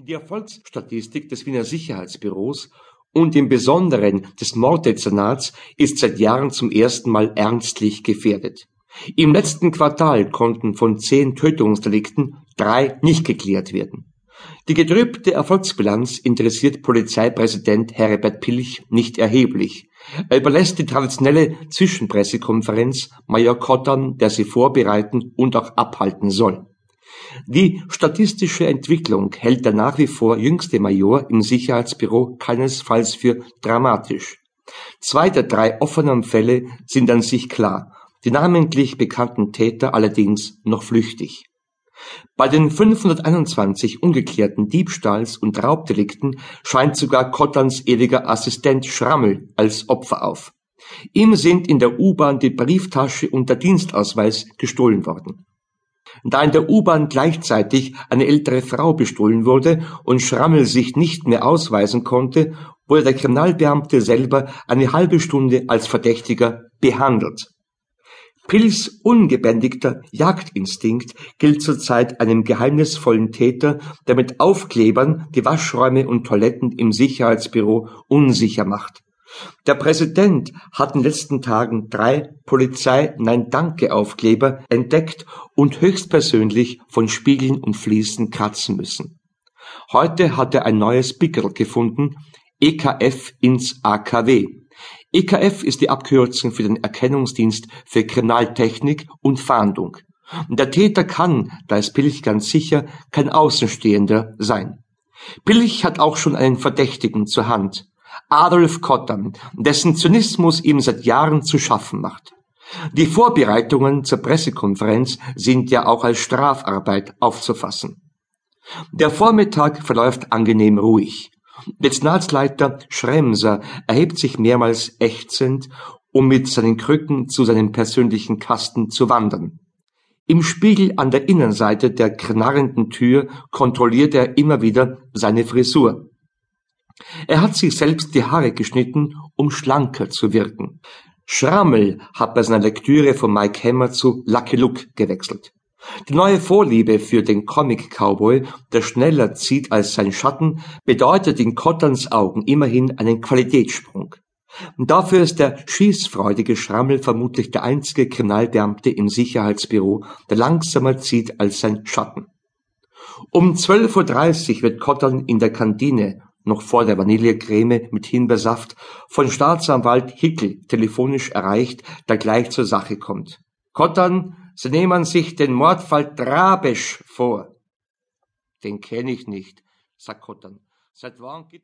Die Erfolgsstatistik des Wiener Sicherheitsbüros und im Besonderen des Morddezernats ist seit Jahren zum ersten Mal ernstlich gefährdet. Im letzten Quartal konnten von 10 Tötungsdelikten 3 nicht geklärt werden. Die getrübte Erfolgsbilanz interessiert Polizeipräsident Heribert Pilch nicht erheblich. Er überlässt die traditionelle Zwischenpressekonferenz Major Kottan, der sie vorbereiten und auch abhalten soll. Die statistische Entwicklung hält der nach wie vor jüngste Major im Sicherheitsbüro keinesfalls für dramatisch. 2 der 3 offenen Fälle sind an sich klar, die namentlich bekannten Täter allerdings noch flüchtig. Bei den 521 ungeklärten Diebstahls- und Raubdelikten scheint sogar Kottans ewiger Assistent Schrammel als Opfer auf. Ihm sind in der U-Bahn die Brieftasche und der Dienstausweis gestohlen worden. Da in der U-Bahn gleichzeitig eine ältere Frau bestohlen wurde und Schrammel sich nicht mehr ausweisen konnte, wurde der Kriminalbeamte selber eine halbe Stunde als Verdächtiger behandelt. Pilchs ungebändigter Jagdinstinkt gilt zurzeit einem geheimnisvollen Täter, der mit Aufklebern die Waschräume und Toiletten im Sicherheitsbüro unsicher macht. Der Präsident hat in den letzten Tagen 3 Polizei-Nein-Danke-Aufkleber entdeckt und höchstpersönlich von Spiegeln und Fliesen kratzen müssen. Heute hat er ein neues Pickerl gefunden, EKF ins AKW. EKF ist die Abkürzung für den Erkennungsdienst für Kriminaltechnik und Fahndung. Der Täter kann, da ist Pilch ganz sicher, kein Außenstehender sein. Pilch hat auch schon einen Verdächtigen zur Hand. Adolf Kottan, dessen Zynismus ihm seit Jahren zu schaffen macht. Die Vorbereitungen zur Pressekonferenz sind ja auch als Strafarbeit aufzufassen. Der Vormittag verläuft angenehm ruhig. Dezernatsleiter Schremser erhebt sich mehrmals ächzend, um mit seinen Krücken zu seinem persönlichen Kasten zu wandern. Im Spiegel an der Innenseite der knarrenden Tür kontrolliert er immer wieder seine Frisur. Er hat sich selbst die Haare geschnitten, um schlanker zu wirken. Schrammel hat bei seiner Lektüre von Mike Hammer zu Lucky Luke gewechselt. Die neue Vorliebe für den Comic-Cowboy, der schneller zieht als sein Schatten, bedeutet in Kottans Augen immerhin einen Qualitätssprung. Und dafür ist der schießfreudige Schrammel vermutlich der einzige Kriminalbeamte im Sicherheitsbüro, der langsamer zieht als sein Schatten. Um 12:30 Uhr wird Kottan in der Kantine, noch vor der Vanillecreme mit Himbeersaft, von Staatsanwalt Hickel telefonisch erreicht, der gleich zur Sache kommt. Kottan, Sie nehmen sich den Mordfall Trabesch vor. Den kenne ich nicht, sagt Kottan. Seit wann gibt